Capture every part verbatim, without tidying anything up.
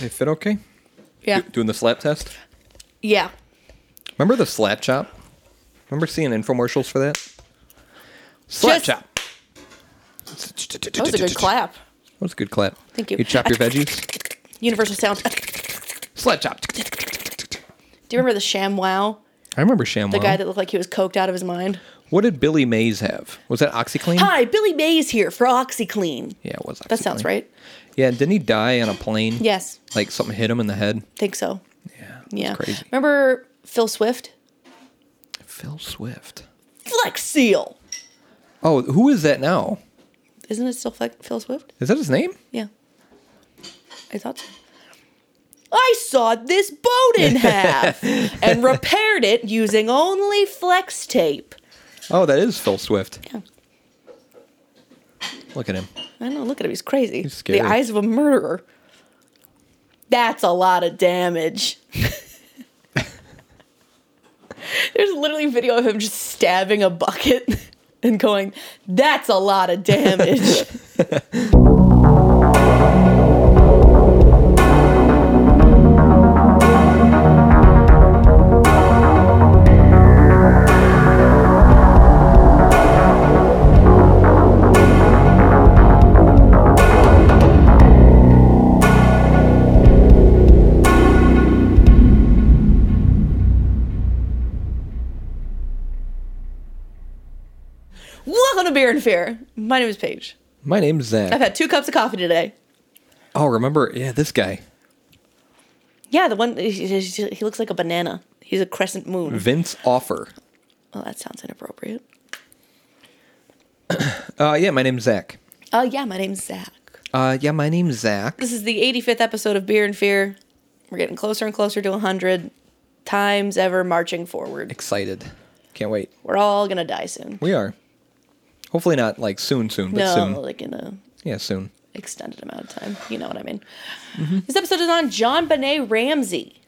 They fit okay? Yeah. Do, doing the slap test? Yeah. Remember the slap chop? Remember seeing infomercials for that? Slap Just, chop. That was a good clap. That was a good clap. Thank you. You chop your veggies? Universal sound. Slap chop. Do you remember the ShamWow? I remember ShamWow. The guy that looked like he was coked out of his mind. What did Billy Mays have? Was that OxyClean? Hi, Billy Mays here for OxyClean. Yeah, it was OxyClean. That sounds right. Yeah, didn't he die on a plane? Yes. Like something hit him in the head? I think so. Yeah. Yeah. Crazy. Remember Phil Swift? Phil Swift. Flex Seal. Oh, who is that now? Isn't it still Fle- Phil Swift? Is that his name? Yeah. I thought so. I sawed this boat in half and repaired it using only flex tape. Oh, that is Phil Swift. Yeah. Look at him. I know. Look at him. He's crazy. He's scary. The eyes of a murderer. That's a lot of damage. There's literally a video of him just stabbing a bucket and going, that's a lot of damage. Beer and Fear. My name is Paige. My name's Zach. I've had two cups of coffee today. Oh, remember? Yeah, this guy. Yeah, the one, he, he looks like a banana. He's a crescent moon. Vince Offer. Well, that sounds inappropriate. uh, yeah, my name's Zach. Oh, uh, yeah, my name's Zach. Uh, yeah, my name's Zach. This is the eighty-fifth episode of Beer and Fear. We're getting closer and closer to one hundred times ever, marching forward. Excited. Can't wait. We're all going to die soon. We are. Hopefully not like soon, soon, but no, soon. No, like in a yeah, soon. Extended amount of time. You know what I mean. Mm-hmm. This episode is on JonBenét Ramsey.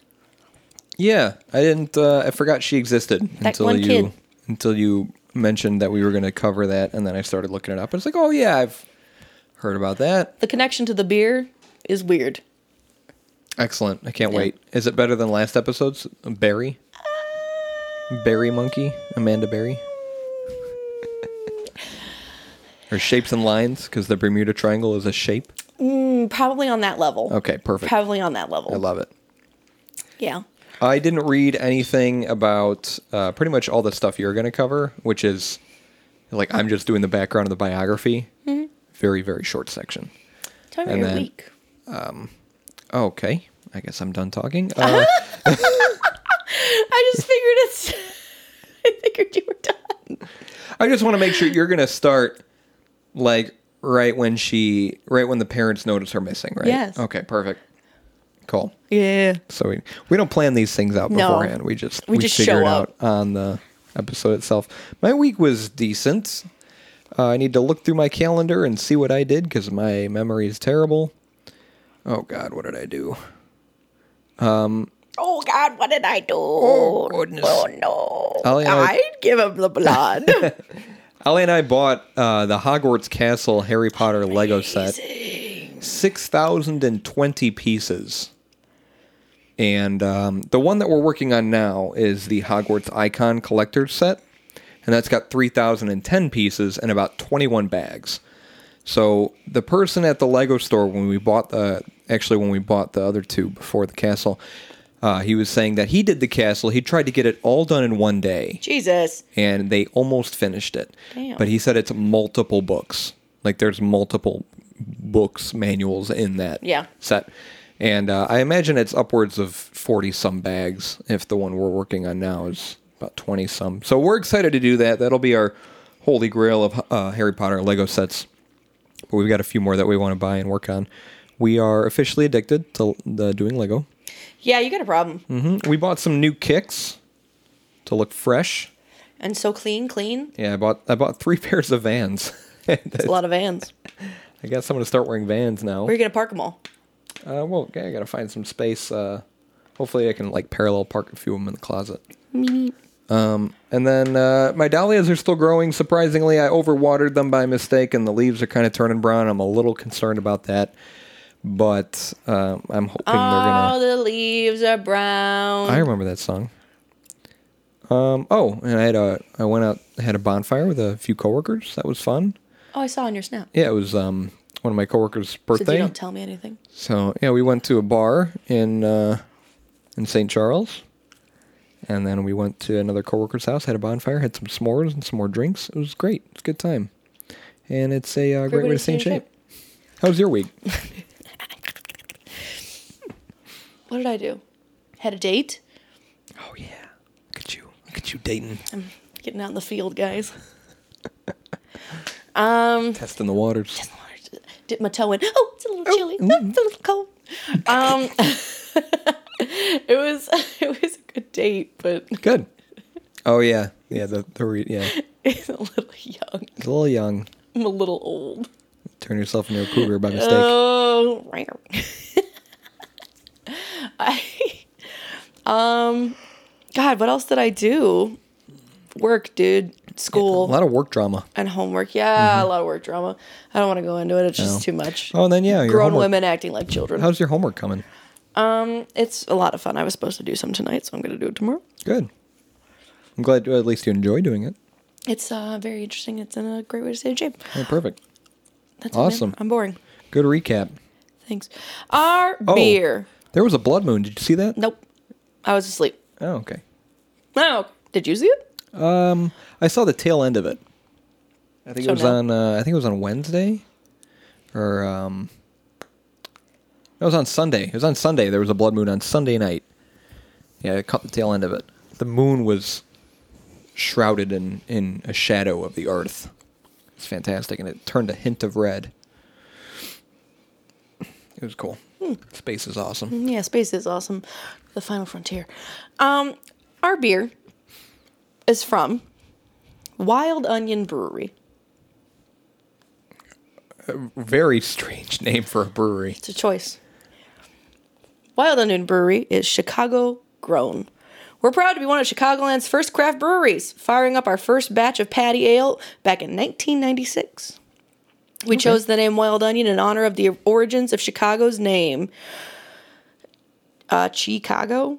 Yeah, I didn't. Uh, I forgot she existed that until one you kid. until you mentioned that we were going to cover that, and then I started looking it up. And it's like, oh yeah, I've heard about that. The connection to the beer is weird. Excellent. I can't yeah. wait. Is it better than last episode's Barry? Uh... Barry Monkey, Amanda Barry. Or shapes and lines, because the Bermuda Triangle is a shape? Mm, probably on that level. Okay, perfect. Probably on that level. I love it. Yeah. I didn't read anything about uh, pretty much all the stuff you're going to cover, which is, like, I'm just doing the background of the biography. Mm-hmm. Very, very short section. Tell me your week. Um, okay. I guess I'm done talking. Uh, I just figured it's... I figured you were done. I just want to make sure you're going to start... Like right when she, right when the parents notice her missing, right? Yes. Okay, perfect. Cool. Yeah. So we we don't plan these things out beforehand. No. We just we, we just figure it out on the episode itself. My week was decent. Uh, I need to look through my calendar and see what I did because my memory is terrible. Oh God, what did I do? Um. Oh God, what did I do? Oh goodness. Oh no. I'd I... give him the blood. Allie and I bought uh, the Hogwarts Castle Harry Potter Amazing. Lego set, six thousand twenty pieces. And um, the one that we're working on now is the Hogwarts Icon Collector set, and that's got three thousand ten pieces and about twenty-one bags. So the person at the Lego store when we bought the, actually when we bought the other two before the castle, Uh, he was saying that he did the castle. He tried to get it all done in one day. Jesus. And they almost finished it. Damn. But he said it's multiple books. Like there's multiple books, manuals in that yeah. set. And uh, I imagine it's upwards of forty-some bags if the one we're working on now is about twenty-some. So we're excited to do that. That'll be our holy grail of uh, Harry Potter Lego sets. But we've got a few more that we want to buy and work on. We are officially addicted to the doing Lego. Yeah, you got a problem. Mm-hmm. We bought some new kicks to look fresh. And so clean, clean. Yeah, I bought I bought three pairs of Vans. That's a lot of Vans. I guess I'm going to start wearing Vans now. Where are you going to park them all? Uh, well, yeah, I got to find some space. Uh, hopefully I can like parallel park a few of them in the closet. um, and then uh, my dahlias are still growing. Surprisingly, I overwatered them by mistake, and the leaves are kind of turning brown. I'm a little concerned about that. But uh, I'm hoping All they're gonna. All the leaves are brown. I remember that song. Um, oh, and I had a I went out had a bonfire with a few coworkers. That was fun. Oh, I saw on your snap. Yeah, it was um one of my coworkers' birthday. Since you don't tell me anything. So yeah, we went to a bar in uh, in Saint Charles, and then we went to another coworker's house, had a bonfire, had some s'mores and some more drinks. It was great. It's a good time, and it's a uh, great way to stay in shape. shape. How was your week? What did I do? Had a date. Oh, yeah. Look at you. Look at you dating. I'm getting out in the field, guys. um, Testing the waters. Testing the waters. Dip my toe in. Oh, it's a little oh. chilly. Mm. Oh, it's a little cold. Um, it was it was a good date, but... Good. Oh, yeah. Yeah, the, the re- yeah. It's a little young. It's a little young. I'm a little old. Turn yourself into a cougar by mistake. Oh, right. I, um, God, what else did I do? Work, dude. School. Yeah, a lot of work drama. And homework. Yeah, mm-hmm. a lot of work drama. I don't want to go into it. It's no. just too much. Oh, and then, yeah. Your Grown homework. Women acting like children. How's your homework coming? Um, It's a lot of fun. I was supposed to do some tonight, so I'm going to do it tomorrow. Good. I'm glad at least you enjoy doing it. It's uh very interesting. It's a great way to stay in shape. Oh, perfect. That's awesome. It, I'm boring. Good recap. Thanks. Our oh. beer. There was a blood moon. Did you see that? Nope. I was asleep. Oh, okay. Oh, did you see it? Um, I saw the tail end of it. I think so it was no. on. Uh, I think it was on Wednesday, or um, it was on Sunday. It was on Sunday. There was a blood moon on Sunday night. Yeah, I caught the tail end of it. The moon was shrouded in, in a shadow of the earth. It's fantastic, and it turned a hint of red. It was cool. Hmm. Space is awesome. Yeah, space is awesome. The final frontier. Um, our beer is from Wild Onion Brewery. A very strange name for a brewery. It's a choice. Wild Onion Brewery is Chicago grown. We're proud to be one of Chicagoland's first craft breweries, firing up our first batch of Patty Ale back in nineteen ninety-six. We okay. chose the name Wild Onion in honor of the origins of Chicago's name. Uh, Chicago,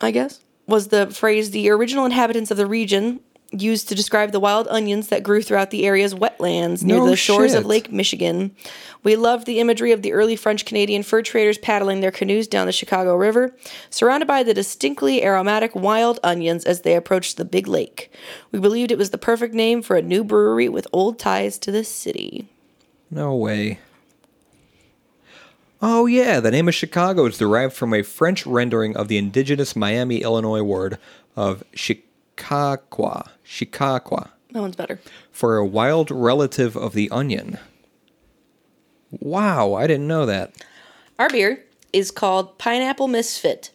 I guess, was the phrase the original inhabitants of the region used to describe the wild onions that grew throughout the area's wetlands near no the shores shit. of Lake Michigan. We loved the imagery of the early French-Canadian fur traders paddling their canoes down the Chicago River, surrounded by the distinctly aromatic wild onions as they approached the big lake. We believed it was the perfect name for a new brewery with old ties to the city. No way. Oh, yeah, the name of Chicago is derived from a French rendering of the indigenous Miami, Illinois word of Chiqaqua. Chiqaqua. That one's better. For a wild relative of the onion. Wow, I didn't know that. Our beer is called Pineapple Misfit.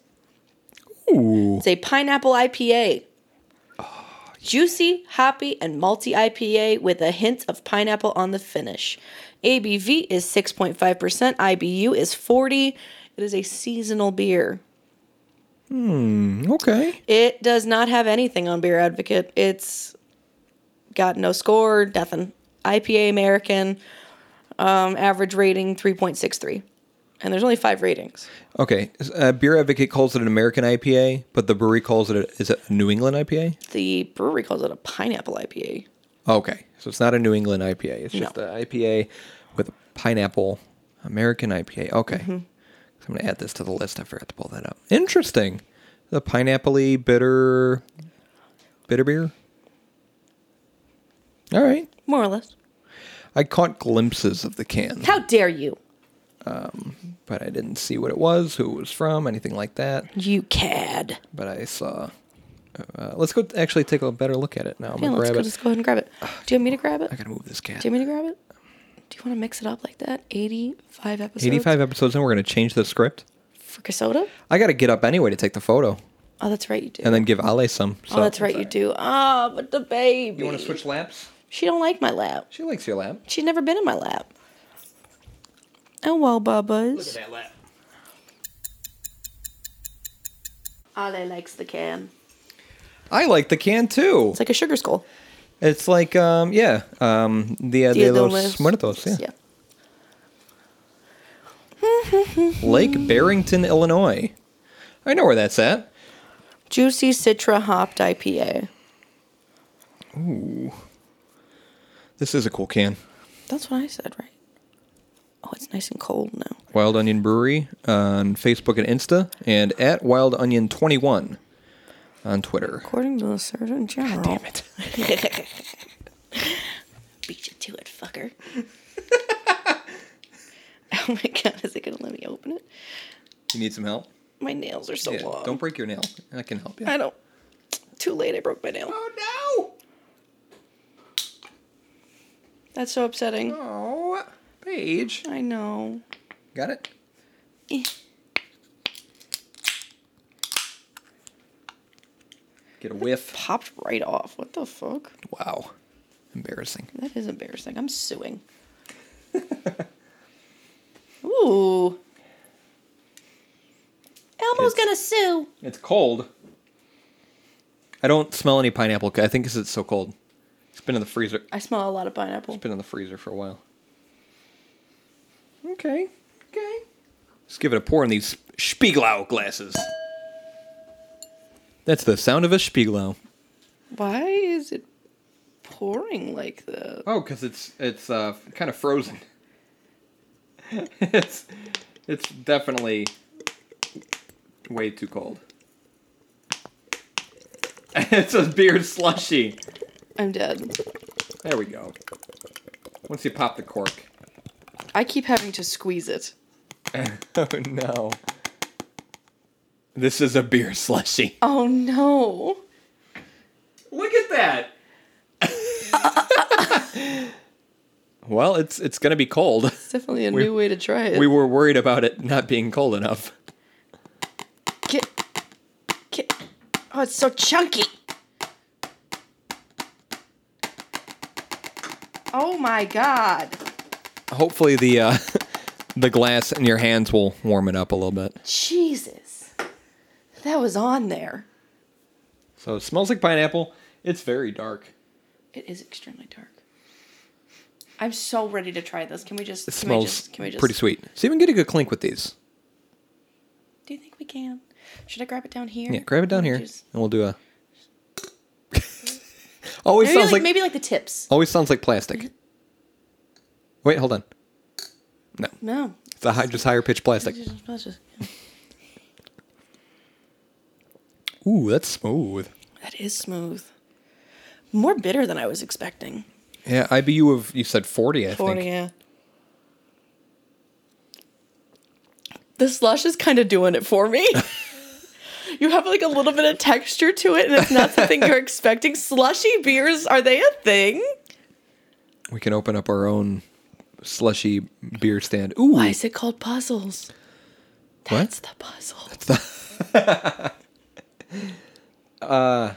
Ooh. It's a pineapple I P A. Juicy, hoppy, and malty I P A with a hint of pineapple on the finish. A B V is six point five percent. I B U is forty. It is a seasonal beer. Hmm, okay. It does not have anything on Beer Advocate. It's got no score, nothing. I P A American, um, average rating three point six three. And there's only five ratings. Okay. Uh, Beer Advocate calls it an American I P A, but the brewery calls it a, is it a New England I P A? The brewery calls it a pineapple I P A. Okay. So it's not a New England I P A. It's just no. an I P A with a pineapple American I P A. Okay. Mm-hmm. I'm going to add this to the list. I forgot to pull that up. Interesting. The pineapple-y bitter, bitter beer. All right. More or less. I caught glimpses of the can. How dare you? Um, but I didn't see what it was, who it was from, anything like that. You cad. But I saw. Uh, let's go actually take a better look at it now. I'm yeah, gonna let's grab go, it. Just go ahead and grab it. Uh, do you want me to grab it? I gotta move this cat. Do you want me to grab it? Do you want to mix it up like that? eighty-five episodes. eighty-five episodes, and we're gonna change the script for Casoda. I gotta get up anyway to take the photo. Oh, that's right, you do. And then give Ale some. So. Oh, that's right, you do. Ah, oh, but the baby. You want to switch laps? She don't like my lap. She likes your lap. She's never been in my lap. Oh, well, Bubba's. Look at that lap. Ale likes the can. I like the can, too. It's like a sugar skull. It's like, um, yeah, um, Dia de los Muertos. Yeah. yeah. Lake Barrington, Illinois. I know where that's at. Juicy Citra Hopped I P A. Ooh. This is a cool can. That's what I said, right? Oh, it's nice and cold now. Wild Onion Brewery on Facebook and Insta, and at Wild Onion twenty-one on Twitter. According to the Surgeon General. God damn it. Beat you to it, fucker. Oh my god, is it going to let me open it? You need some help? My nails are so yeah, long. Don't break your nail. I can help you. I don't. Too late, I broke my nail. Oh no! That's so upsetting. Oh, Paige. I know. Got it? Eh. Get a whiff. That popped right off. What the fuck? Wow. Embarrassing. That is embarrassing. I'm suing. Ooh. Elmo's it's, gonna sue. It's cold. I don't smell any pineapple. I think because it's so cold. It's been in the freezer. I smell a lot of pineapple. It's been in the freezer for a while. Okay. Okay. Let's give it a pour in these Spiegelau glasses. That's the sound of a Spiegelau. Why is it pouring like that? Oh, because it's it's uh, kind of frozen. it's it's definitely way too cold. It's a beer slushy. I'm dead. There we go. Once you pop the cork. I keep having to squeeze it. Oh no. This is a beer slushy. Oh no. Look at that. Well, it's it's going to be cold. It's definitely a we, new way to try it. We were worried about it not being cold enough. Get, get, oh, it's so chunky. Oh, my God. Hopefully the uh, the glass in your hands will warm it up a little bit. Jesus. That was on there. So it smells like pineapple. It's very dark. It is extremely dark. I'm so ready to try this. Can we just... It can smells we just, can we just... pretty sweet. See if we can get a good clink with these. Do you think we can? Should I grab it down here? Yeah, grab it down here, just... and we'll do a... always maybe sounds like, like... Maybe like the tips. Always sounds like plastic. Wait, hold on. No. No. It's a high, just higher-pitched plastic. Ooh, that's smooth. That is smooth. More bitter than I was expecting. Yeah, I B U of, you said forty, I forty, think. forty, yeah. The slush is kind of doing it for me. You have like a little bit of texture to it, and it's not something you're expecting. Slushy beers, are they a thing? We can open up our own slushy beer stand. Ooh. Why is it called puzzles? What? That's the puzzle. That's the... uh,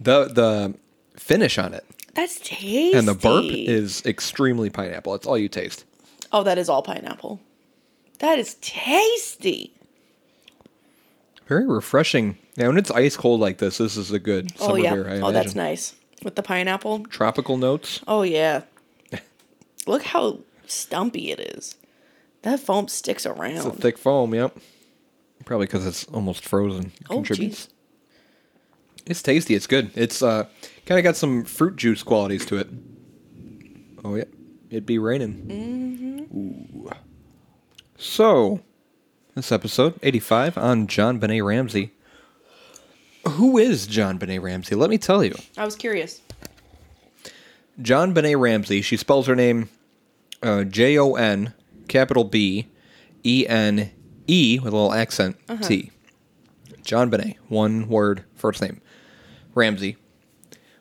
the, the finish on it. That's tasty. And the burp is extremely pineapple. That's all you taste. Oh, that is all pineapple. That is tasty. Very refreshing. Now, when it's ice cold like this, this is a good summer oh, yeah. beer, I imagine. Oh, that's nice. With the pineapple. Tropical notes. Oh, yeah. Look how stumpy it is. That foam sticks around. It's a thick foam, yep. Probably because it's almost frozen. It oh, contributes. Geez. It's tasty. It's good. It's uh, kind of got some fruit juice qualities to it. Oh, yeah. It'd be raining. Mm-hmm. Ooh. So, this episode, eighty-five, on JonBenét Ramsey. Who is JonBenét Ramsey? Let me tell you. I was curious. JonBenét Ramsey. She spells her name uh, J O N, capital B, E N E, with a little accent, uh-huh. T. JonBenét, one word, first name. Ramsey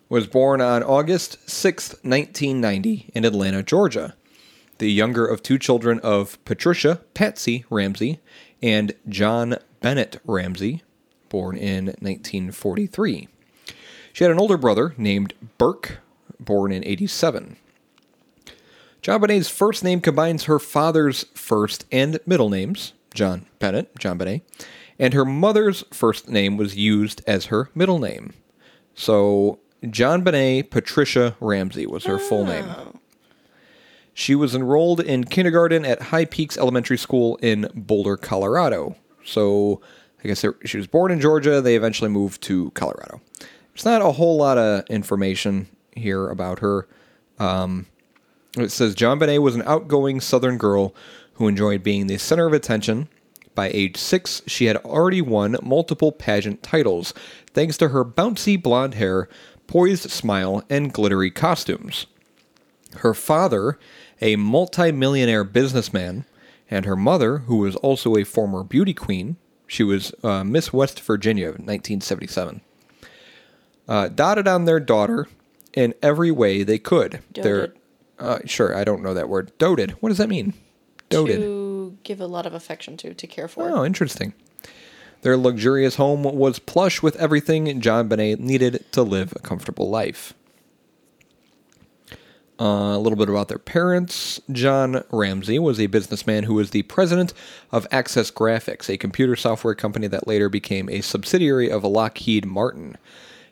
was born on August sixth, nineteen ninety in Atlanta, Georgia, the younger of two children of Patricia Patsy Ramsey and John Bennett Ramsey, born in nineteen forty-three. She had an older brother named Burke, born in eighty-seven. JonBenét's first name combines her father's first and middle names, John Bennett, JonBenet, and her mother's first name was used as her middle name. So JonBenét Patricia Ramsey was her oh. full name. She was enrolled in kindergarten at High Peaks Elementary School in Boulder, Colorado. So I guess she was born in Georgia. They eventually moved to Colorado. There's not a whole lot of information here about her. Um, it says JonBenét was an outgoing Southern girl who enjoyed being the center of attention. By age six, she had already won multiple pageant titles, thanks to her bouncy blonde hair, poised smile, and glittery costumes. Her father, a multimillionaire businessman, and her mother, who was also a former beauty queen, she was uh, Miss West Virginia in nineteen seventy-seven, uh, dotted on their daughter in every way they could. Doted. Uh, sure, I don't know that word. Doted. What does that mean? Doted. To give a lot of affection to, to care for. Oh, interesting. Their luxurious home was plush with everything JonBenét needed to live a comfortable life. Uh, a little bit about their parents. John Ramsey was a businessman who was the president of Access Graphics, a computer software company that later became a subsidiary of Lockheed Martin.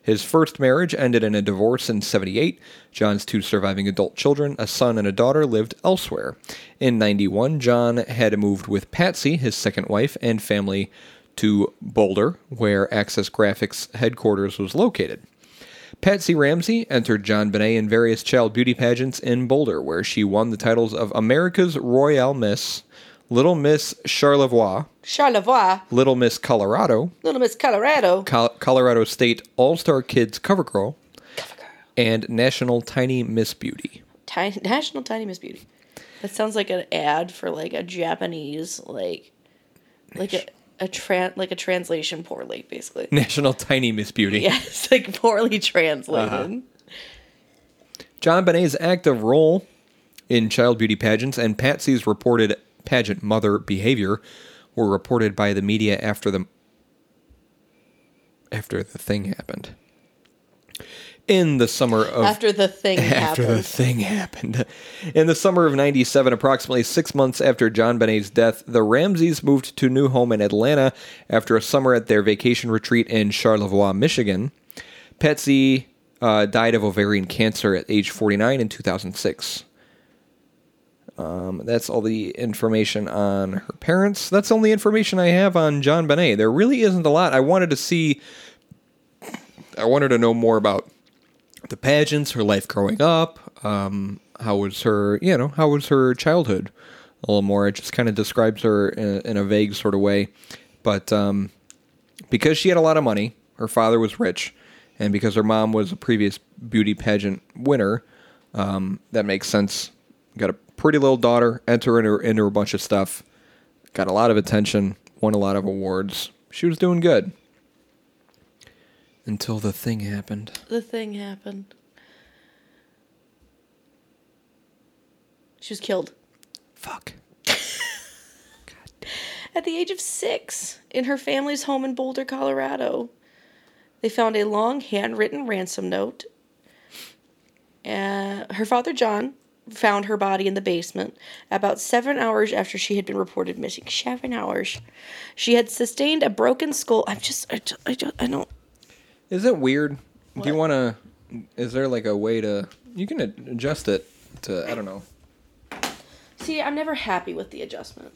His first marriage ended in a divorce in seventy-eight. John's two surviving adult children, a son and a daughter, lived elsewhere. In ninety-one, John had moved with Patsy, his second wife, and family to Boulder, where Access Graphics headquarters was located. Patsy Ramsey entered JonBenét in various child beauty pageants in Boulder, where she won the titles of America's Royale Miss, Little Miss Charlevoix, Charlevoix, Little Miss Colorado, Little Miss Colorado, Col- Colorado State All-Star Kids Cover Girl, Cover Girl, and National Tiny Miss Beauty. Tiny, National Tiny Miss Beauty. That sounds like an ad for like a Japanese like like a. A tran- like a translation poorly, basically. National Tiny Miss Beauty. Yes, yeah, like poorly translated. Uh-huh. JonBenét's active role in child beauty pageants and Patsy's reported pageant mother behavior were reported by the media after the after the thing happened. In the summer of... After the thing after happened. After the thing happened. In the summer of ninety-seven, approximately six months after JonBenét's death, the Ramseys moved to a new home in Atlanta after a summer at their vacation retreat in Charlevoix, Michigan. Patsy uh, died of ovarian cancer at age forty-nine in two thousand six. Um, that's all the information on her parents. That's the only information I have on JonBenét. There really isn't a lot. I wanted to see... I wanted to know more about the pageants, her life growing up, um, how was her, you know, how was her childhood a little more. It just kind of describes her in a, in a vague sort of way. But um, because she had a lot of money, her father was rich, and because her mom was a previous beauty pageant winner, um, that makes sense. Got a pretty little daughter, enter into, into a bunch of stuff, got a lot of attention, won a lot of awards. She was doing good. Until the thing happened. The thing happened. She was killed. Fuck. God. At the age of six, in her family's home in Boulder, Colorado, they found a long handwritten ransom note. Uh, her father, John, found her body in the basement about seven hours after she had been reported missing. Seven hours. She had sustained a broken skull. I'm just, I just, I, just, I don't. Is it weird? What? Do you want to... Is there like a way to... You can adjust it to... I don't know. See, I'm never happy with the adjustment.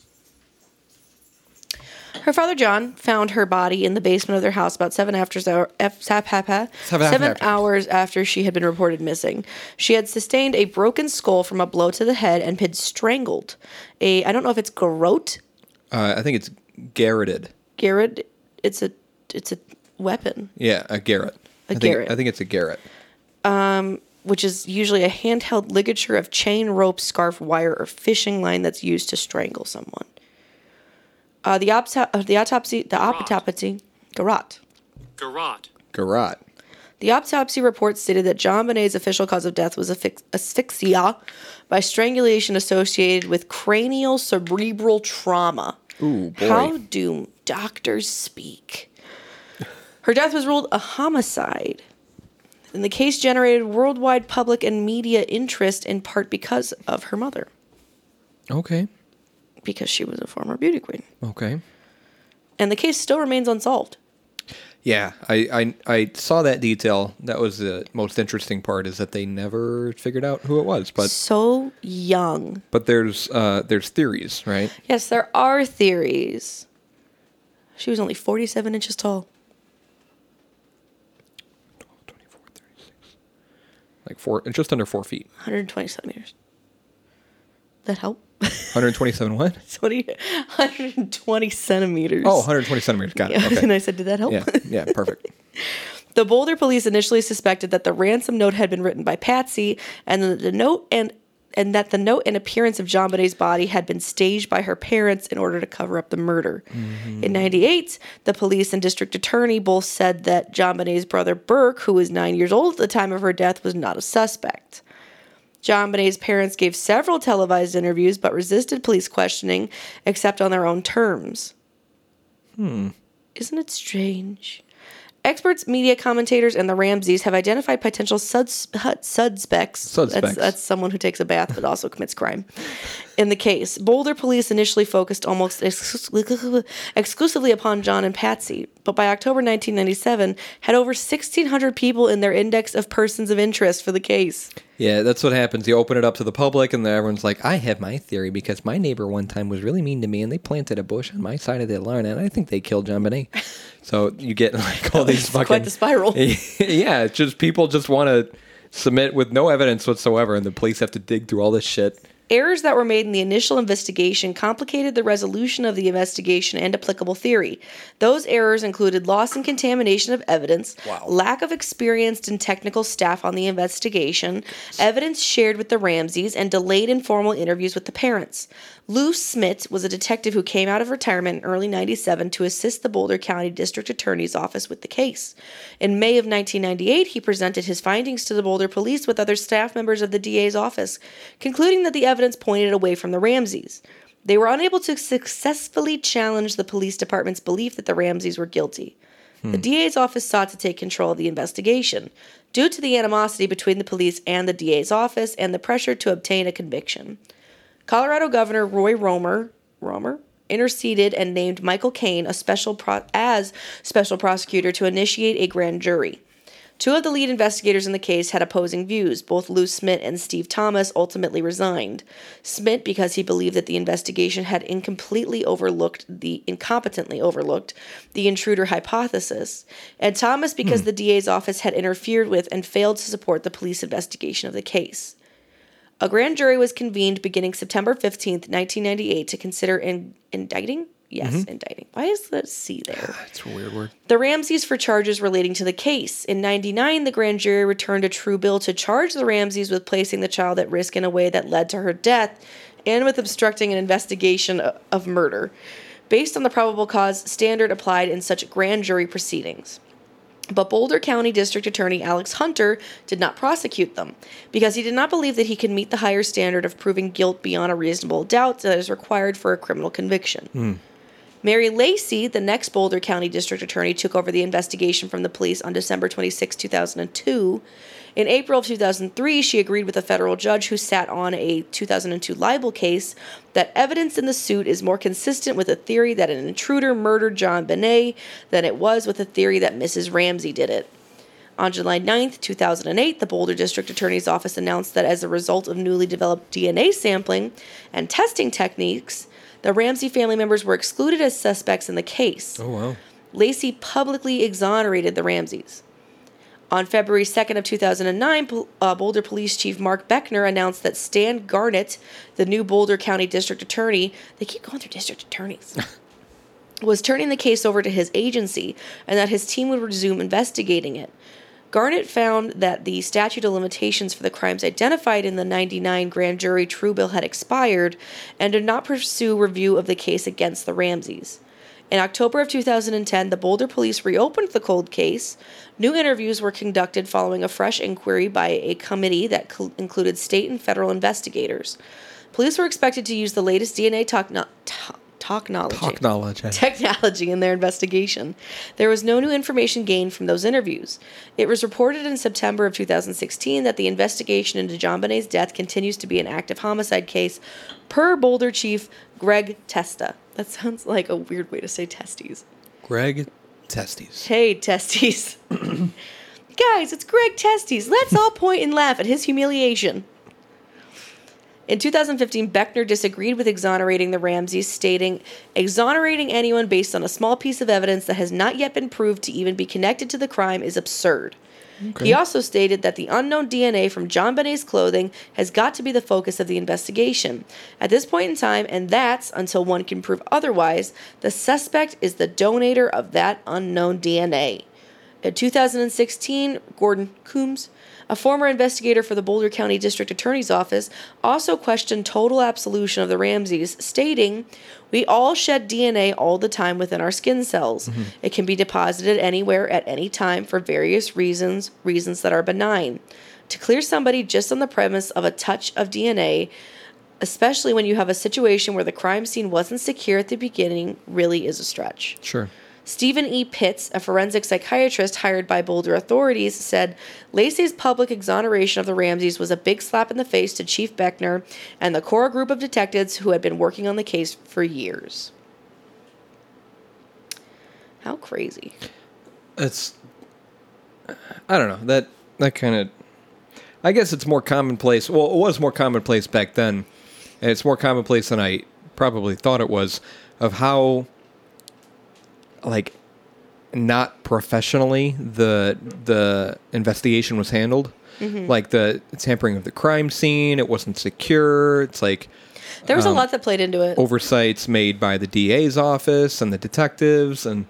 Her father, John, found her body in the basement of their house about seven, after, seven, seven, seven hours after she had been reported missing. She had sustained a broken skull from a blow to the head and been strangled. A I don't know if it's garrote. Uh, I think it's garroted. Garroted? It's a... It's a... weapon. Yeah, a garrote. A I garrote. Think, I think it's a garrote. Um, which is usually a handheld ligature of chain, rope, scarf, wire, or fishing line that's used to strangle someone. Uh, the, op- the autopsy... The autopsy... Garrote. Garrote. Garrote. The autopsy report stated that JonBenét's official cause of death was asphy- asphyxia by strangulation associated with cranial cerebral trauma. Ooh, boy. How do doctors speak? Her death was ruled a homicide, and the case generated worldwide public and media interest in part because of her mother. Okay. Because she was a former beauty queen. Okay. And the case still remains unsolved. Yeah, I, I I saw that detail. That was the most interesting part, is that they never figured out who it was. But so young. But there's uh, there's theories, right? Yes, there are theories. She was only forty-seven inches tall. twelve, twenty-four, thirty-six. Like four, just under four feet. one hundred twenty centimeters. That help? one hundred twenty-seven what? one hundred twenty centimeters. Oh, one hundred twenty centimeters. Got it. Okay. And I said, did that help? Yeah, yeah, perfect. The Boulder police initially suspected that the ransom note had been written by Patsy, and that the note and and that the note and appearance of JonBenet's body had been staged by her parents in order to cover up the murder. Mm-hmm. In ninety-eight, the police and district attorney both said that JonBenet's brother Burke, who was nine years old at the time of her death, was not a suspect. JonBenet's parents gave several televised interviews but resisted police questioning, except on their own terms. Hmm. Isn't it strange? Experts, media commentators, and the Ramseys have identified potential suds, suspects. Suspects. That's, that's someone who takes a bath but also commits crime. In the case, Boulder police initially focused almost ex- exclusively upon John and Patsy, but by October nineteen ninety-seven, had over sixteen hundred people in their index of persons of interest for the case. Yeah, that's what happens. You open it up to the public, and then everyone's like, I have my theory because my neighbor one time was really mean to me, and they planted a bush on my side of the lawn, and I think they killed JonBenet. So you get like all these fucking... quite the spiral. Yeah, it's just people just want to submit with no evidence whatsoever, and the police have to dig through all this shit. Errors that were made in the initial investigation complicated the resolution of the investigation and applicable theory. Those errors included loss and contamination of evidence, wow. lack of experienced and technical staff on the investigation, evidence shared with the Ramseys, and delayed informal interviews with the parents. Lou Smit was a detective who came out of retirement in early ninety-seven to assist the Boulder County District Attorney's Office with the case. In May of nineteen ninety-eight, he presented his findings to the Boulder Police with other staff members of the D A's office, concluding that the evidence Evidence pointed away from the Ramseys. They were unable to successfully challenge the police department's belief that the Ramseys were guilty. Hmm. The D A's office sought to take control of the investigation due to the animosity between the police and the D A's office and the pressure to obtain a conviction. Colorado Governor Roy Romer, Romer interceded and named Michael Kane a special pro- as special prosecutor to initiate a grand jury. Two of the lead investigators in the case had opposing views. Both Lou Smit and Steve Thomas ultimately resigned. Smit, because he believed that the investigation had incompletely overlooked the incompetently overlooked the intruder hypothesis, and Thomas because hmm. the D A's office had interfered with and failed to support the police investigation of the case. A grand jury was convened beginning September fifteenth, nineteen ninety-eight, to consider in, indicting. Yes, mm-hmm. indicting. Why is that C there? It's a weird word. The Ramseys for charges relating to the case. In ninety-nine, the grand jury returned a true bill to charge the Ramseys with placing the child at risk in a way that led to her death and with obstructing an investigation of murder, based on the probable cause standard applied in such grand jury proceedings. But Boulder County District Attorney Alex Hunter did not prosecute them because he did not believe that he could meet the higher standard of proving guilt beyond a reasonable doubt that is required for a criminal conviction. Mm. Mary Lacy, the next Boulder County District Attorney, took over the investigation from the police on December twenty-sixth, two thousand two. In April of two thousand three, she agreed with a federal judge who sat on a two thousand two libel case that evidence in the suit is more consistent with a theory that an intruder murdered JonBenet than it was with a theory that Missus Ramsey did it. On July ninth, two thousand eight, the Boulder District Attorney's Office announced that as a result of newly developed D N A sampling and testing techniques, the Ramsey family members were excluded as suspects in the case. Oh, wow. Lacy publicly exonerated the Ramseys. On February second of two thousand nine, uh, Boulder Police Chief Mark Beckner announced that Stan Garnett, the new Boulder County District Attorney, they keep going through district attorneys, was turning the case over to his agency and that his team would resume investigating it. Garnett found that the statute of limitations for the crimes identified in the ninety-nine grand jury true bill had expired and did not pursue review of the case against the Ramseys. In October of two thousand ten, the Boulder police reopened the cold case. New interviews were conducted following a fresh inquiry by a committee that co- included state and federal investigators. Police were expected to use the latest D N A talk... No- talk- Technology. Technology in their investigation. There was no new information gained from those interviews. It was reported in September of two thousand sixteen that the investigation into JonBenet's death continues to be an active homicide case per Boulder Chief Greg Testa. That sounds like a weird way to say testes. Greg Testes. Hey, Testes. Guys, it's Greg Testes. Let's all point and laugh at his humiliation. In two thousand fifteen, Beckner disagreed with exonerating the Ramseys, stating, "Exonerating anyone based on a small piece of evidence that has not yet been proved to even be connected to the crime is absurd." Okay. He also stated that the unknown D N A from JonBenet's clothing has got to be the focus of the investigation. At this point in time, and that's until one can prove otherwise, the suspect is the donator of that unknown D N A. In two thousand sixteen, Gordon Coombs, a former investigator for the Boulder County District Attorney's Office, also questioned total absolution of the Ramseys, stating, "We all shed D N A all the time within our skin cells. Mm-hmm. It can be deposited anywhere at any time for various reasons, reasons that are benign. To clear somebody just on the premise of a touch of D N A, especially when you have a situation where the crime scene wasn't secure at the beginning, really is a stretch." Sure. Stephen E. Pitts, a forensic psychiatrist hired by Boulder authorities, said Lacey's public exoneration of the Ramseys was a big slap in the face to Chief Beckner and the core group of detectives who had been working on the case for years. How crazy. It's, I don't know, that, that kind of, I guess it's more commonplace. Well, it was more commonplace back then, and it's more commonplace than I probably thought it was, of how, like, not professionally the the investigation was handled. Mm-hmm. Like the tampering of the crime scene, it wasn't secure. It's like there was um, a lot that played into it. Oversights made by the D A's office and the detectives, and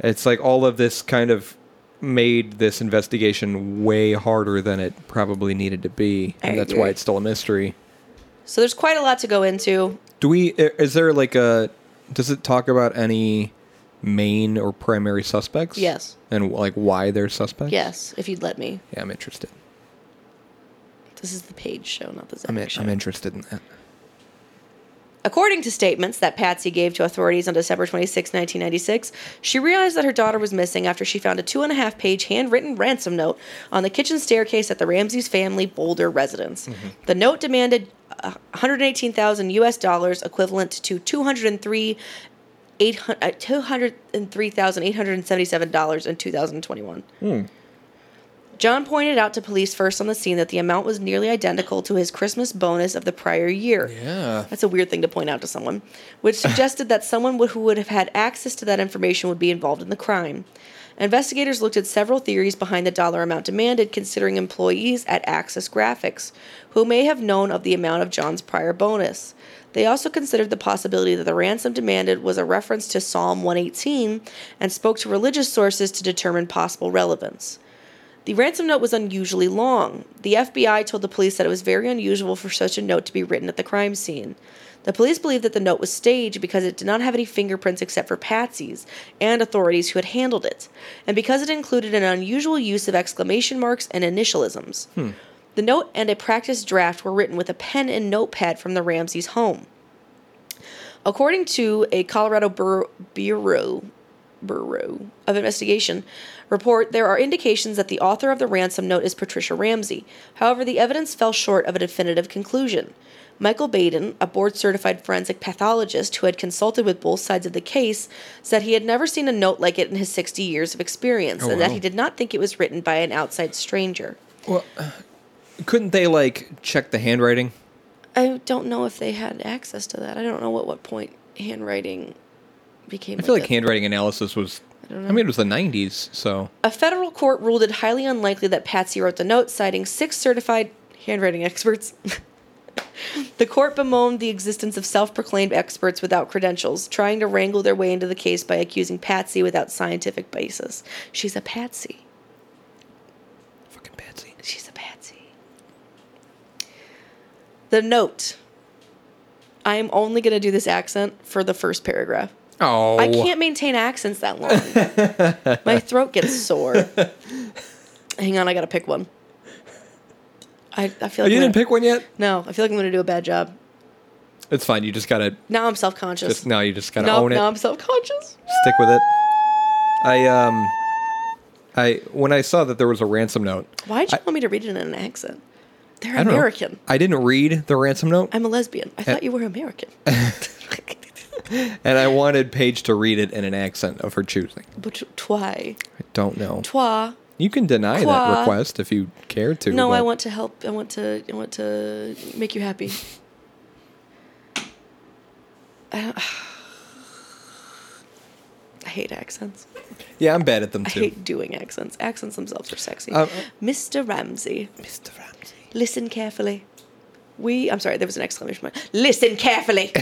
it's like all of this kind of made this investigation way harder than it probably needed to be, and I that's agree. Why it's still a mystery. So there's quite a lot to go into. Do we? Is there like a? Does it talk about any main or primary suspects? Yes. And like why they're suspects? Yes, if you'd let me. Yeah, I'm interested. This is the page show, not the I'm in, show. I'm interested in that. According to statements that Patsy gave to authorities on December twenty-sixth, nineteen ninety-six, she realized that her daughter was missing after she found a two-and-a-half-page handwritten ransom note on the kitchen staircase at the Ramsey's family Boulder residence. Mm-hmm. The note demanded one hundred eighteen thousand U S dollars, equivalent to two hundred three Eight hundred two hundred and three thousand eight hundred and seventy-seven dollars in two thousand twenty-one. Hmm. John pointed out to police first on the scene that the amount was nearly identical to his Christmas bonus of the prior year. Yeah, that's a weird thing to point out to someone, which suggested that someone would, who would have had access to that information would be involved in the crime. Investigators looked at several theories behind the dollar amount demanded, considering employees at Access Graphics, who may have known of the amount of John's prior bonus. They also considered the possibility that the ransom demanded was a reference to Psalm one eighteen and spoke to religious sources to determine possible relevance. The ransom note was unusually long. The F B I told the police that it was very unusual for such a note to be written at the crime scene. The police believed that the note was staged because it did not have any fingerprints except for Patsy's and authorities who had handled it, and because it included an unusual use of exclamation marks and initialisms. Hmm. The note and a practice draft were written with a pen and notepad from the Ramseys' home. According to a Colorado Bur- Bureau, Bureau of Investigation report, there are indications that the author of the ransom note is Patricia Ramsey. However, the evidence fell short of a definitive conclusion. Michael Baden, a board-certified forensic pathologist who had consulted with both sides of the case, said he had never seen a note like it in his sixty years of experience, oh, and wow. that he did not think it was written by an outside stranger. Well... Uh- Couldn't they, like, check the handwriting? I don't know if they had access to that. I don't know at what point handwriting became... I feel like, like handwriting analysis was... I don't know. I mean, it was the nineties, so... A federal court ruled it highly unlikely that Patsy wrote the note, citing six certified handwriting experts. The court bemoaned the existence of self-proclaimed experts without credentials, trying to wrangle their way into the case by accusing Patsy without scientific basis. She's a Patsy. Fucking Patsy. She's a Patsy. The note. I am only going to do this accent for the first paragraph. Oh. I can't maintain accents that long. My throat gets sore. Hang on, I got to pick one. I, I feel. Like oh, you I'm didn't gonna, pick one yet? No, I feel like I'm going to do a bad job. It's fine. You just got to... Now I'm self-conscious. Just, now you just got to own it. Now I'm self-conscious. Stick with it. I, um... I when I saw that there was a ransom note... Why did you I, want me to read it in an accent? They're I American. Know. I didn't read the ransom note. I'm a lesbian. I thought uh, you were American. And I wanted Paige to read it in an accent of her choosing. But why? I don't know. Twa. You can deny Qua. that request if you care to. No, I want to help. I want to. I want to make you happy. I don't. I hate accents. Yeah, I'm bad at them too. I hate doing accents. Accents themselves are sexy. Uh, Mister Ramsey. Mister Ramsey. Listen carefully. We, I'm sorry, there was an exclamation mark. Listen carefully.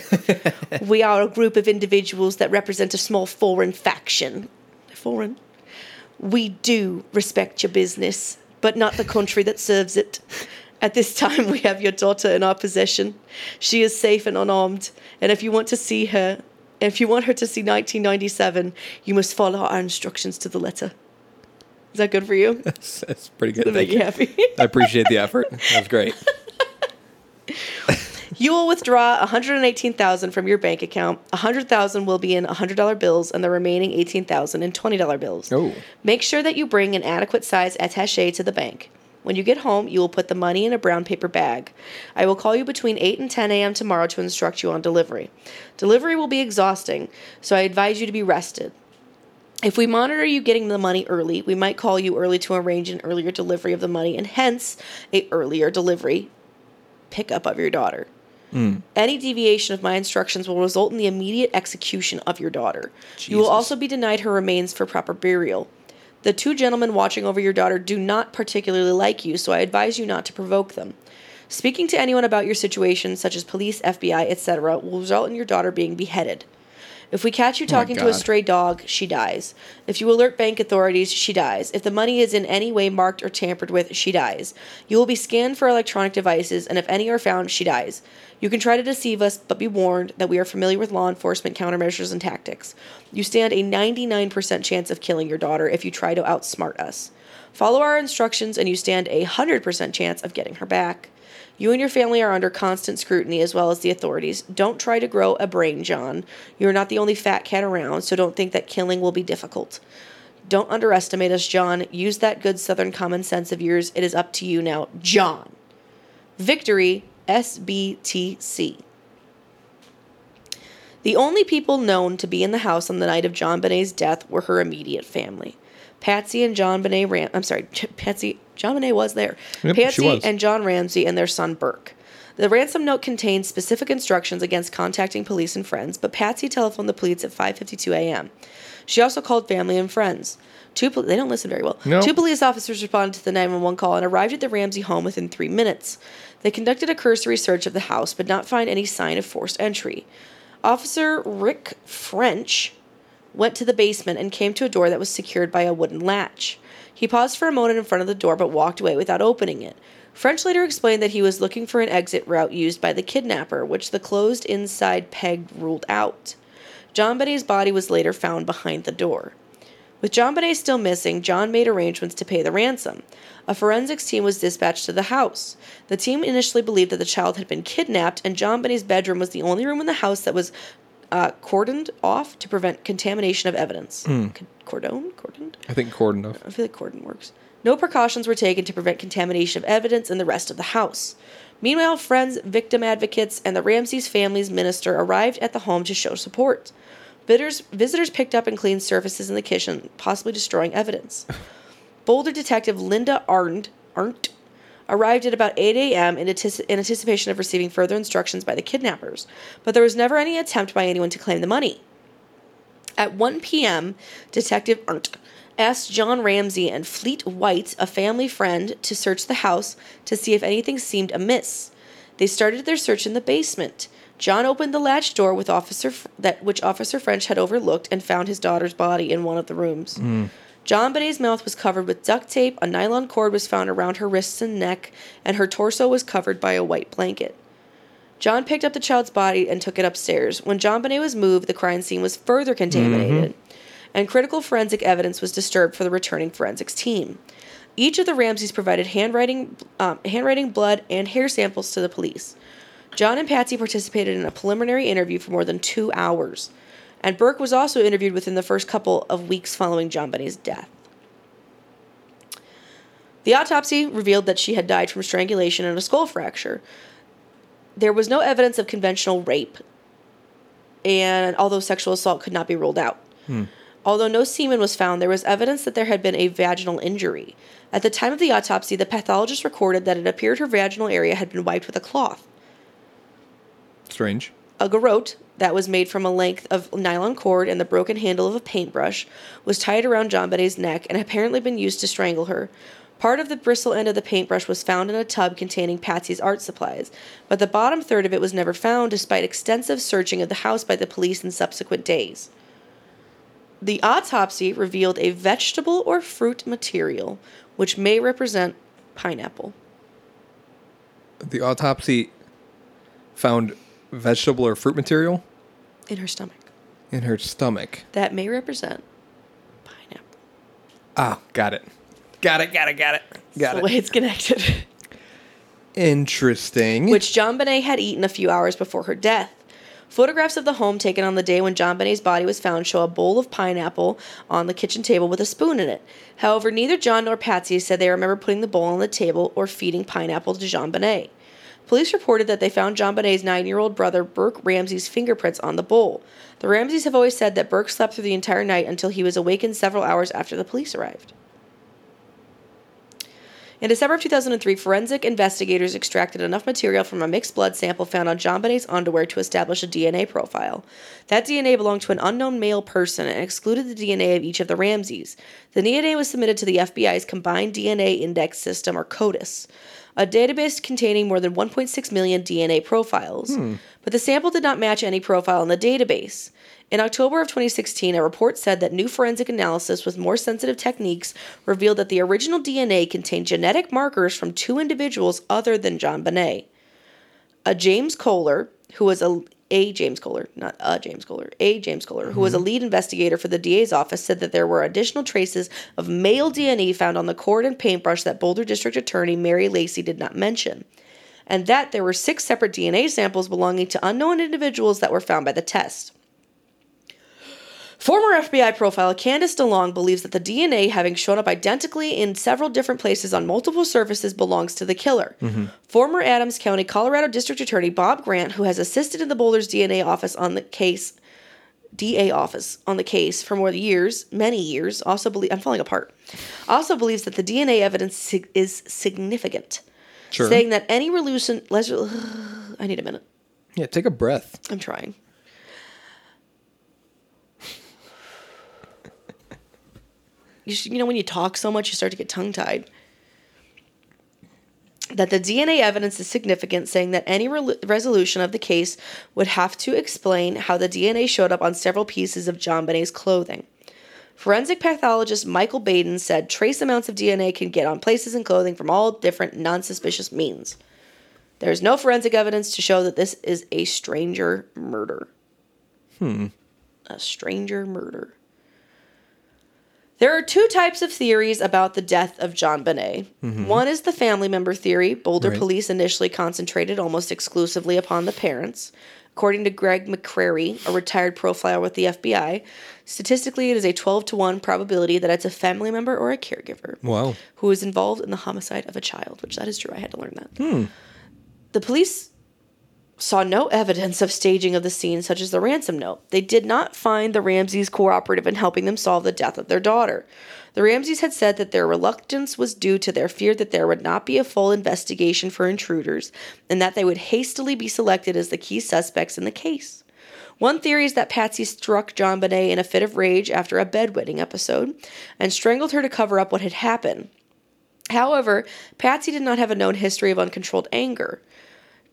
We are a group of individuals that represent a small foreign faction. Foreign? We do respect your business, but not the country that serves it. At this time, we have your daughter in our possession. She is safe and unarmed. And if you want to see her, if you want her to see nineteen ninety-seven, you must follow our instructions to the letter. Is that good for you? That's, that's pretty good. Does that make you happy? I appreciate the effort. That was great. You will withdraw one hundred eighteen thousand dollars from your bank account. one hundred thousand dollars will be in one hundred dollar bills and the remaining eighteen thousand dollars in twenty dollar bills. Oh. Make sure that you bring an adequate size attache to the bank. When you get home, you will put the money in a brown paper bag. I will call you between eight and ten a.m. tomorrow to instruct you on delivery. Delivery will be exhausting, so I advise you to be rested. If we monitor you getting the money early, we might call you early to arrange an earlier delivery of the money and hence a earlier delivery pickup of your daughter. Mm. Any deviation of my instructions will result in the immediate execution of your daughter. Jesus. You will also be denied her remains for proper burial. The two gentlemen watching over your daughter do not particularly like you, so I advise you not to provoke them. Speaking to anyone about your situation, such as police, F B I, et cetera, will result in your daughter being beheaded. If we catch you talking oh to a stray dog, she dies. If you alert bank authorities, she dies. If the money is in any way marked or tampered with, she dies. You will be scanned for electronic devices, and if any are found, she dies. You can try to deceive us, but be warned that we are familiar with law enforcement countermeasures and tactics. You stand a ninety-nine percent chance of killing your daughter if you try to outsmart us. Follow our instructions, and you stand a one hundred percent chance of getting her back. You and your family are under constant scrutiny as well as the authorities. Don't try to grow a brain, John. You are not the only fat cat around, so don't think that killing will be difficult. Don't underestimate us, John. Use that good southern common sense of yours. It is up to you now, John. Victory, S B T C. The only people known to be in the house on the night of JonBenet's death were her immediate family. Patsy and JonBenét Ram- I'm sorry, Patsy, JonBenét was there. Yep, Patsy was. And John Ramsey and their son Burke. The ransom note contained specific instructions against contacting police and friends, but Patsy telephoned the police at five fifty-two a.m. She also called family and friends. Two pol- They don't listen very well. Nope. Two police officers responded to the nine one one call and arrived at the Ramsey home within three minutes. They conducted a cursory search of the house, but did not find any sign of forced entry. Officer Rick French went to the basement and came to a door that was secured by a wooden latch. He paused for a moment in front of the door but walked away without opening it. French later explained that he was looking for an exit route used by the kidnapper, which the closed inside peg ruled out. JonBenet's body was later found behind the door. With JonBenet still missing, John made arrangements to pay the ransom. A forensics team was dispatched to the house. The team initially believed that the child had been kidnapped, and JonBenet's bedroom was the only room in the house that was Uh, cordoned off to prevent contamination of evidence. Mm. C- cordon? Cordoned? I think cordoned off. I feel like cordon works. No precautions were taken to prevent contamination of evidence in the rest of the house. Meanwhile, friends, victim advocates, and the Ramsey's family's minister arrived at the home to show support. Visitors, visitors picked up and cleaned surfaces in the kitchen, possibly destroying evidence. Boulder detective Linda Arndt, Arndt arrived at about eight a.m. in antici- in anticipation of receiving further instructions by the kidnappers, but there was never any attempt by anyone to claim the money. At one p.m., Detective Arndt asked John Ramsey and Fleet White, a family friend, to search the house to see if anything seemed amiss. They started their search in the basement. John opened the latch door with Officer F- that which Officer French had overlooked and found his daughter's body in one of the rooms. Mm. JonBenet's mouth was covered with duct tape, a nylon cord was found around her wrists and neck, and her torso was covered by a white blanket. John picked up the child's body and took it upstairs. When JonBenet was moved, the crime scene was further contaminated, mm-hmm. and critical forensic evidence was disturbed for the returning forensics team. Each of the Ramseys provided handwriting, um, handwriting, blood, and hair samples to the police. John and Patsy participated in a preliminary interview for more than two hours. And Burke was also interviewed within the first couple of weeks following JonBenet's death. The autopsy revealed that she had died from strangulation and a skull fracture. There was no evidence of conventional rape. and although sexual assault could not be ruled out. Hmm. Although no semen was found, there was evidence that there had been a vaginal injury. At the time of the autopsy, the pathologist recorded that it appeared her vaginal area had been wiped with a cloth. Strange. A garrote that was made from a length of nylon cord and the broken handle of a paintbrush was tied around JonBenét's neck and apparently been used to strangle her. Part of the bristle end of the paintbrush was found in a tub containing Patsy's art supplies, but the bottom third of it was never found despite extensive searching of the house by the police in subsequent days. The autopsy revealed a vegetable or fruit material, which may represent pineapple. The autopsy found vegetable or fruit material? In her stomach. In her stomach. That may represent pineapple. Ah, got it. Got it, got it, got it. Got it. The way it's connected. Interesting. Which JonBenet had eaten a few hours before her death. Photographs of the home taken on the day when JonBenét's body was found show a bowl of pineapple on the kitchen table with a spoon in it. However, neither John nor Patsy said they remember putting the bowl on the table or feeding pineapple to JonBenet. Police reported that they found JonBenét's nine-year-old brother Burke Ramsey's fingerprints on the bowl. The Ramseys have always said that Burke slept through the entire night until he was awakened several hours after the police arrived. In December of two thousand three, forensic investigators extracted enough material from a mixed blood sample found on JonBenét's underwear to establish a D N A profile. That D N A belonged to an unknown male person and excluded the D N A of each of the Ramseys. The D N A was submitted to the F B I's Combined D N A Index System, or CODIS, a database containing more than one point six million D N A profiles. Hmm. But the sample did not match any profile in the database. In October of twenty sixteen, a report said that new forensic analysis with more sensitive techniques revealed that the original D N A contained genetic markers from two individuals other than JonBenet. A. James Kolar, who was a, a James Kolar, not a James Kolar, A. James Kolar, mm-hmm. who was a lead investigator for the D A's office, said that there were additional traces of male D N A found on the cord and paintbrush that Boulder District Attorney Mary Lacy did not mention, and that there were six separate D N A samples belonging to unknown individuals that were found by the test. Former F B I profiler Candice DeLong believes that the D N A, having shown up identically in several different places on multiple surfaces, belongs to the killer. Mm-hmm. Former Adams County, Colorado District Attorney Bob Grant, who has assisted in the Boulder's D N A office on the case, D A office on the case for more years, many years, also believe I'm falling apart. Also believes that the D N A evidence sig- is significant, sure. saying that any relucent. I need a minute. Yeah, take a breath. I'm trying. You, should, you know, when you talk so much, you start to get tongue-tied. That the D N A evidence is significant, saying that any re- resolution of the case would have to explain how the D N A showed up on several pieces of JonBenét's clothing. Forensic pathologist Michael Baden said trace amounts of D N A can get on places and clothing from all different non-suspicious means. There is no forensic evidence to show that this is a stranger murder. Hmm. A stranger murder. There are two types of theories about the death of JonBenet. Mm-hmm. One is the family member theory. Boulder right. police initially concentrated almost exclusively upon the parents. According to Greg McCrary, a retired profiler with the F B I, statistically it is a twelve to one probability that it's a family member or a caregiver wow. who is involved in the homicide of a child, which that is true. I had to learn that. Hmm. The police saw no evidence of staging of the scene, such as the ransom note. They did not find the Ramseys cooperative in helping them solve the death of their daughter. The Ramseys had said that their reluctance was due to their fear that there would not be a full investigation for intruders, and that they would hastily be selected as the key suspects in the case. One theory is that Patsy struck JonBenet in a fit of rage after a bedwetting episode, and strangled her to cover up what had happened. However, Patsy did not have a known history of uncontrolled anger.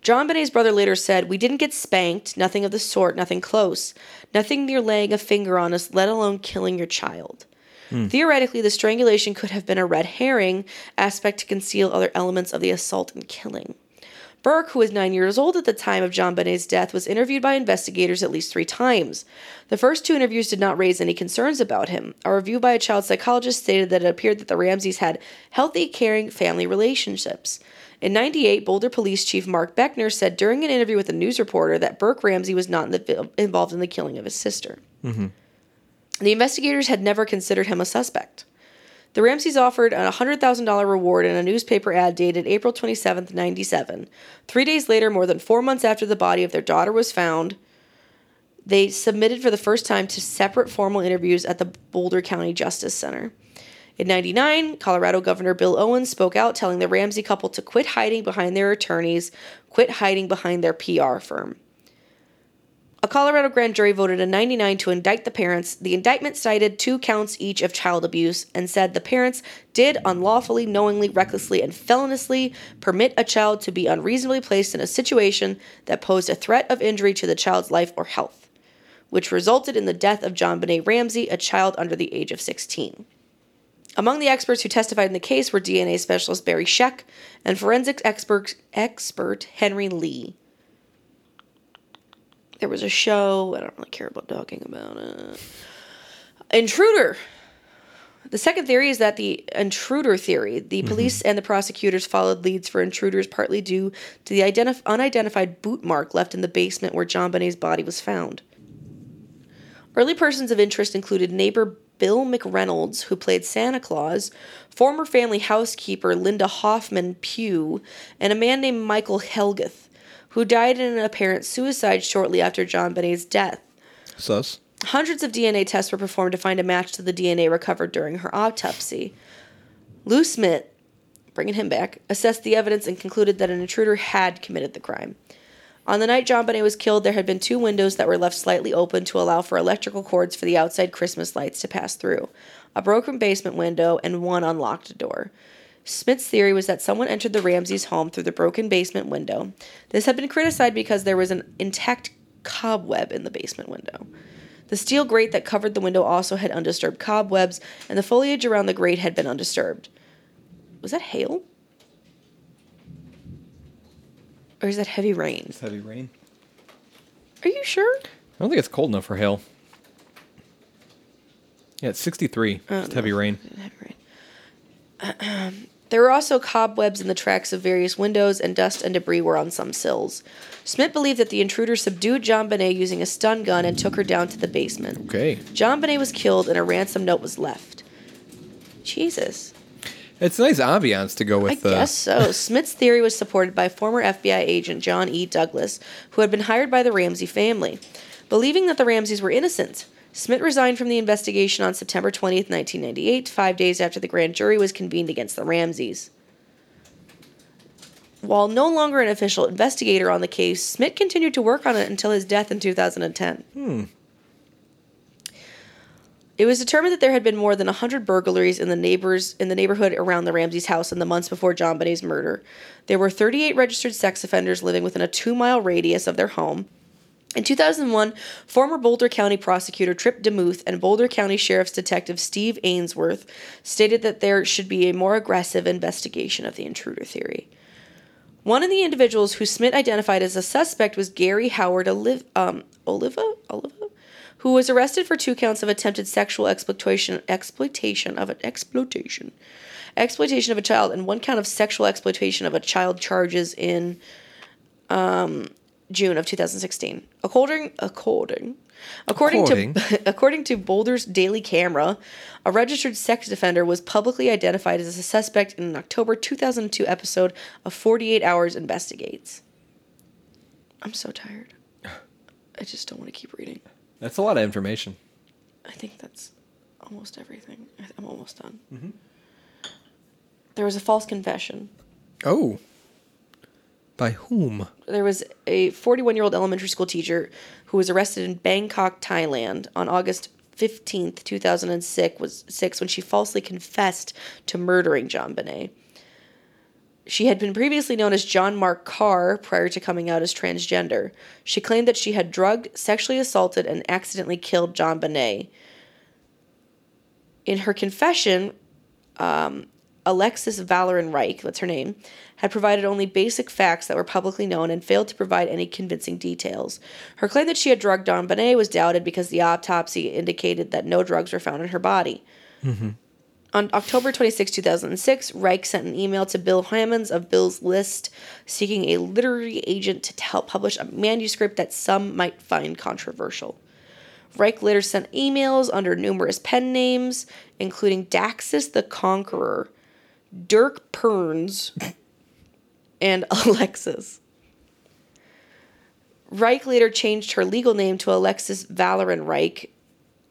JonBenét's brother later said, "We didn't get spanked, nothing of the sort, nothing close, nothing near laying a finger on us, let alone killing your child." Mm. Theoretically, the strangulation could have been a red herring aspect to conceal other elements of the assault and killing. Burke, who was nine years old at the time of JonBenét's death, was interviewed by investigators at least three times. The first two interviews did not raise any concerns about him. A review by a child psychologist stated that it appeared that the Ramseys had healthy, caring family relationships. In ninety-eight, Boulder Police Chief Mark Beckner said during an interview with a news reporter that Burke Ramsey was not in the, involved in the killing of his sister. Mm-hmm. The investigators had never considered him a suspect. The Ramseys offered a one hundred thousand dollars reward in a newspaper ad dated April twenty-seventh, ninety-seven. Three days later, more than four months after the body of their daughter was found, They submitted for the first time to separate formal interviews at the Boulder County Justice Center. In ninety-nine, Colorado Governor Bill Owens spoke out, telling the Ramsey couple to quit hiding behind their attorneys, quit hiding behind their P R firm. A Colorado grand jury voted in ninety-nine to indict the parents. The indictment cited two counts each of child abuse and said the parents did unlawfully, knowingly, recklessly, and feloniously permit a child to be unreasonably placed in a situation that posed a threat of injury to the child's life or health, which resulted in the death of JonBenét Ramsey, a child under the age of sixteen. Among the experts who testified in the case were D N A specialist Barry Scheck and forensics expert, expert Henry Lee. There was a show, I don't really care about talking about it. Intruder. The second theory is that the intruder theory. The police mm-hmm. and the prosecutors followed leads for intruders partly due to the identif- unidentified boot mark left in the basement where JonBenét's body was found. Early persons of interest included neighbor Bill McReynolds, who played Santa Claus, former family housekeeper Linda Hoffman Pugh, and a man named Michael Helgeth, who died in an apparent suicide shortly after JonBenét's death. Sus. Hundreds of D N A tests were performed to find a match to the D N A recovered during her autopsy. Lou Smit, bringing him back, assessed the evidence and concluded that an intruder had committed the crime. On the night JonBenet was killed, there had been two windows that were left slightly open to allow for electrical cords for the outside Christmas lights to pass through, a broken basement window and one unlocked door. Smith's theory was that someone entered the Ramseys' home through the broken basement window. This had been criticized because there was an intact cobweb in the basement window. The steel grate that covered the window also had undisturbed cobwebs, and the foliage around the grate had been undisturbed. Was that hail? Or is that heavy rain? It's heavy rain. Are you sure? I don't think it's cold enough for hail. Yeah, it's sixty-three. Oh, it's no. heavy rain. Heavy rain. Uh, there were also cobwebs in the tracks of various windows, and dust and debris were on some sills. Smith believed that the intruder subdued JonBenet using a stun gun and took her down to the basement. Okay. JonBenet was killed, and a ransom note was left. Jesus. It's a nice ambiance to go with. I uh... guess so. Smith's theory was supported by former F B I agent John E. Douglas, who had been hired by the Ramsey family. Believing that the Ramseys were innocent, Smith resigned from the investigation on September twentieth, nineteen ninety-eight, five days after the grand jury was convened against the Ramseys. While no longer an official investigator on the case, Smith continued to work on it until his death in two thousand ten. Hmm. It was determined that there had been more than one hundred burglaries in the neighbors in the neighborhood around the Ramseys' house in the months before JonBenet's murder. There were thirty-eight registered sex offenders living within a two-mile radius of their home. In two thousand one, former Boulder County prosecutor Tripp DeMuth and Boulder County Sheriff's Detective Steve Ainsworth stated that there should be a more aggressive investigation of the intruder theory. One of the individuals who Smith identified as a suspect was Gary Howard Oliv- um, Oliva? Oliva? who was arrested for two counts of attempted sexual exploitation exploitation of an exploitation exploitation of a child and one count of sexual exploitation of a child charges in um, June of two thousand sixteen. According according according, according. to according to Boulder's Daily Camera, a registered sex offender was publicly identified as a suspect in an October two thousand two episode of forty-eight hours Investigates. I'm so tired. I just don't want to keep reading. That's a lot of information. I think that's almost everything. I'm almost done. Mm-hmm. There was a false confession. Oh. By whom? There was a forty-one-year-old elementary school teacher who was arrested in Bangkok, Thailand on August fifteenth, two thousand six was six when she falsely confessed to murdering JonBenet. She had been previously known as John Mark Carr prior to coming out as transgender. She claimed that she had drugged, sexually assaulted, and accidentally killed JonBenet. In her confession, um, Alexis Valoran Reich, that's her name, had provided only basic facts that were publicly known and failed to provide any convincing details. Her claim that she had drugged JonBenet was doubted because the autopsy indicated that no drugs were found in her body. Mm-hmm. On October twenty-sixth, two thousand six, Reich sent an email to Bill Hammonds of Bill's List seeking a literary agent to help publish a manuscript that some might find controversial. Reich later sent emails under numerous pen names, including Daxus the Conqueror, Dirk Perns, and Alexis. Reich later changed her legal name to Alexis Valoran Reich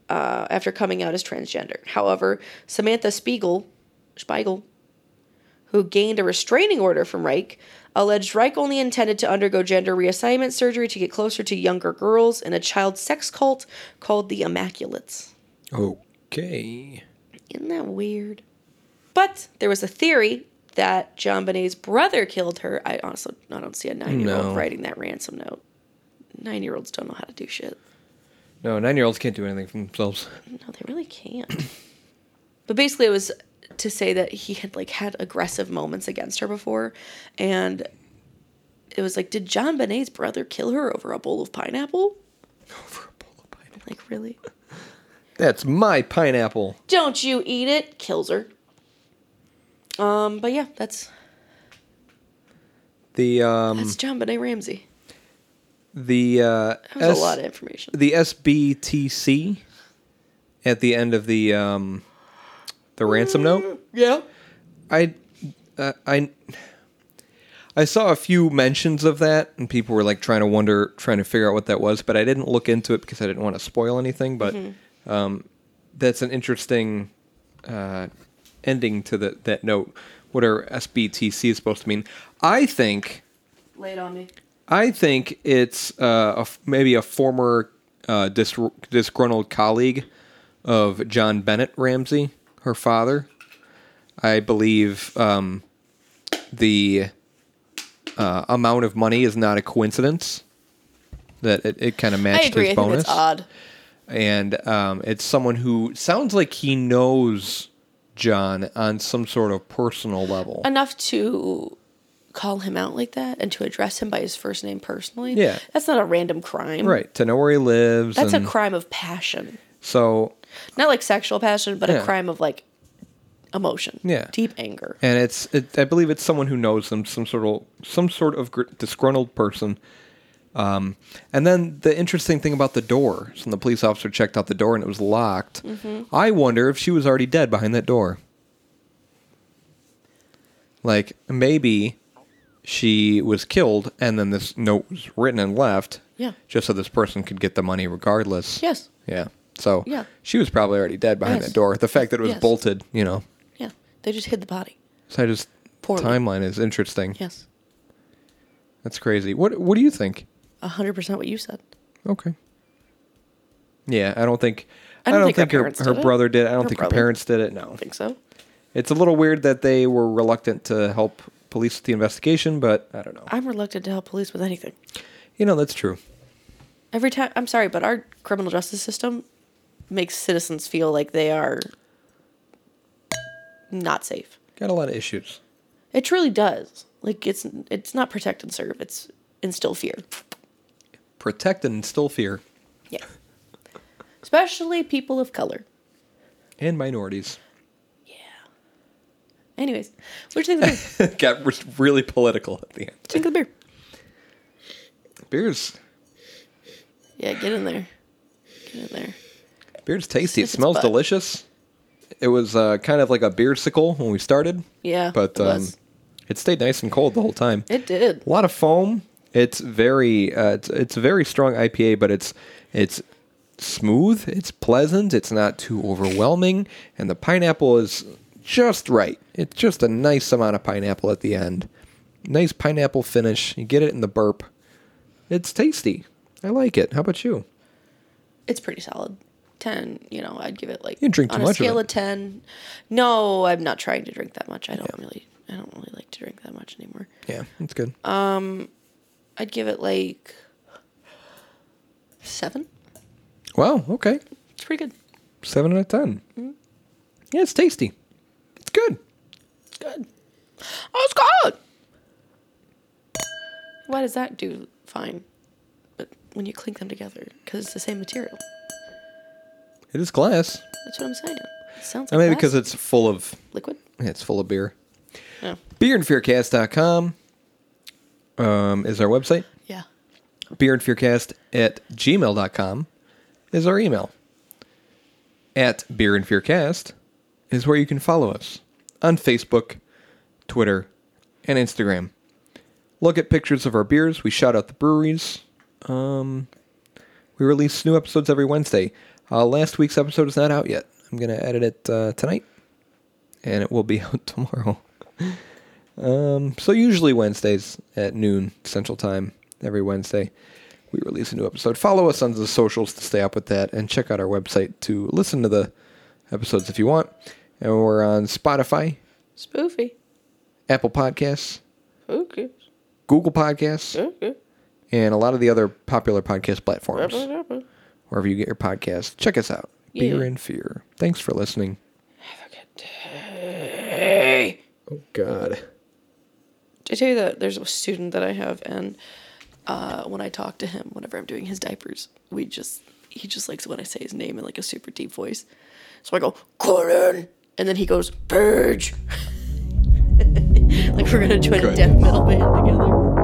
uh, after coming out as transgender. However, Samantha Spiegel, Spiegel, who gained a restraining order from Reich, alleged Reich only intended to undergo gender reassignment surgery to get closer to younger girls in a child sex cult called the Immaculates. Okay. Isn't that weird? But there was a theory that JonBenet's brother killed her. I honestly I don't see a nine-year-old no. writing that ransom note. Nine-year-olds don't know how to do shit. No, nine-year-olds can't do anything for themselves. No, they really can't. But basically it was to say that he had like had aggressive moments against her before, and it was like, did JonBenet's brother kill her over a bowl of pineapple? Over a bowl of pineapple? Like, really? That's my pineapple. Don't you eat it. Kills her. Um, but yeah, that's the um, that's JonBenét Ramsey. The uh, that was S- a lot of information. The S B T C at the end of the um, the mm, ransom note. Yeah, I uh, I I saw a few mentions of that, and people were like trying to wonder, trying to figure out what that was. But I didn't look into it because I didn't want to spoil anything. But mm-hmm. um, that's an interesting. Uh, ending to the, that note. What are S B T C is supposed to mean? I think... Lay it on me. I think it's uh, a, maybe a former uh, dis- disgruntled colleague of John Bennett Ramsey, her father. I believe um, the uh, amount of money is not a coincidence. That it, it kind of matched I agree. his I bonus. Think it's odd. And um, it's someone who sounds like he knows... John on some sort of personal level. Enough to call him out like that and to address him by his first name personally. Yeah. That's not a random crime. Right. To know where he lives. That's and... a crime of passion. So. Not like sexual passion, but yeah. a crime of like emotion. Yeah. Deep anger. And it's, it, I believe it's someone who knows them, some sort of, some sort of gr- disgruntled person. Um, and then the interesting thing about the door, so when the police officer checked out the door and it was locked, mm-hmm. I wonder if she was already dead behind that door. Like, maybe she was killed and then this note was written and left. Yeah. Just so this person could get the money regardless. Yes. Yeah. So yeah. she was probably already dead behind yes. that door. The fact that it was yes. bolted, you know. Yeah. They just hid the body. So I just, Poorly. timeline is interesting. Yes. That's crazy. What, what do you think? one hundred percent what you said. Okay. Yeah, I don't think I don't, I don't think, think her, her, her brother did it. I don't her think brother. her parents did it, no. I don't think so. It's a little weird that they were reluctant to help police with the investigation, but I don't know. I'm reluctant to help police with anything. You know, that's true. Every time, I'm sorry, but our criminal justice system makes citizens feel like they are not safe. Got a lot of issues. It truly does. Like, it's it's not protect and serve. It's instill fear. Protect and instill fear. Yeah. Especially people of color. And minorities. Yeah. Anyways, what do you think of the beer? Got really political at the end. What do you think of the beer? Beer's... Yeah, get in there. Get in there. Beer's tasty. It smells butt. delicious. It was uh, kind of like a beersicle when we started. Yeah, But it, um, it stayed nice and cold the whole time. It did. A lot of foam. It's very, uh, it's, it's a very strong I P A, but it's it's smooth, it's pleasant, it's not too overwhelming, and the pineapple is just right. It's just a nice amount of pineapple at the end. Nice pineapple finish. You get it in the burp. It's tasty. I like it. How about you? It's pretty solid. ten, you know, I'd give it like you drink too on a much scale of, of ten. No, I'm not trying to drink that much. I don't yeah. really, I don't really like to drink that much anymore. Yeah, it's good. Um... I'd give it like seven. Wow, okay. It's pretty good. Seven out of ten. Mm-hmm. Yeah, it's tasty. It's good. It's good. Oh, it's good. Why does that do fine? But when you clink them together, because it's the same material. It is glass. That's what I'm saying. It sounds like maybe glass. Because it's full of... Liquid? Yeah, it's full of beer. Yeah. beer and fear cast dot com. Um, is our website. Yeah. beer and fear cast at gmail dot com is our email. At Beer and Fear Cast is where you can follow us on Facebook, Twitter, and Instagram. Look at pictures of our beers. We shout out the breweries. Um, we release new episodes every Wednesday. Uh, last week's episode is not out yet. I'm going to edit it uh, tonight, and it will be out tomorrow. Um, so usually Wednesdays at noon Central Time, every Wednesday, we release a new episode. Follow us on the socials to stay up with that, and check out our website to listen to the episodes if you want. And we're on Spotify. Spoofy. Apple Podcasts. Okay. Google Podcasts. Okay. And a lot of the other popular podcast platforms. Okay. Wherever you get your podcasts, check us out. Yeah. Beer and Fear. Thanks for listening. Have a good day. Oh, God. Did I tell you that there's a student that I have, and uh, when I talk to him, whenever I'm doing his diapers, we just he just likes when I say his name in like a super deep voice. So I go, Corin, and then he goes, Purge. Like we're going to join a death metal band together.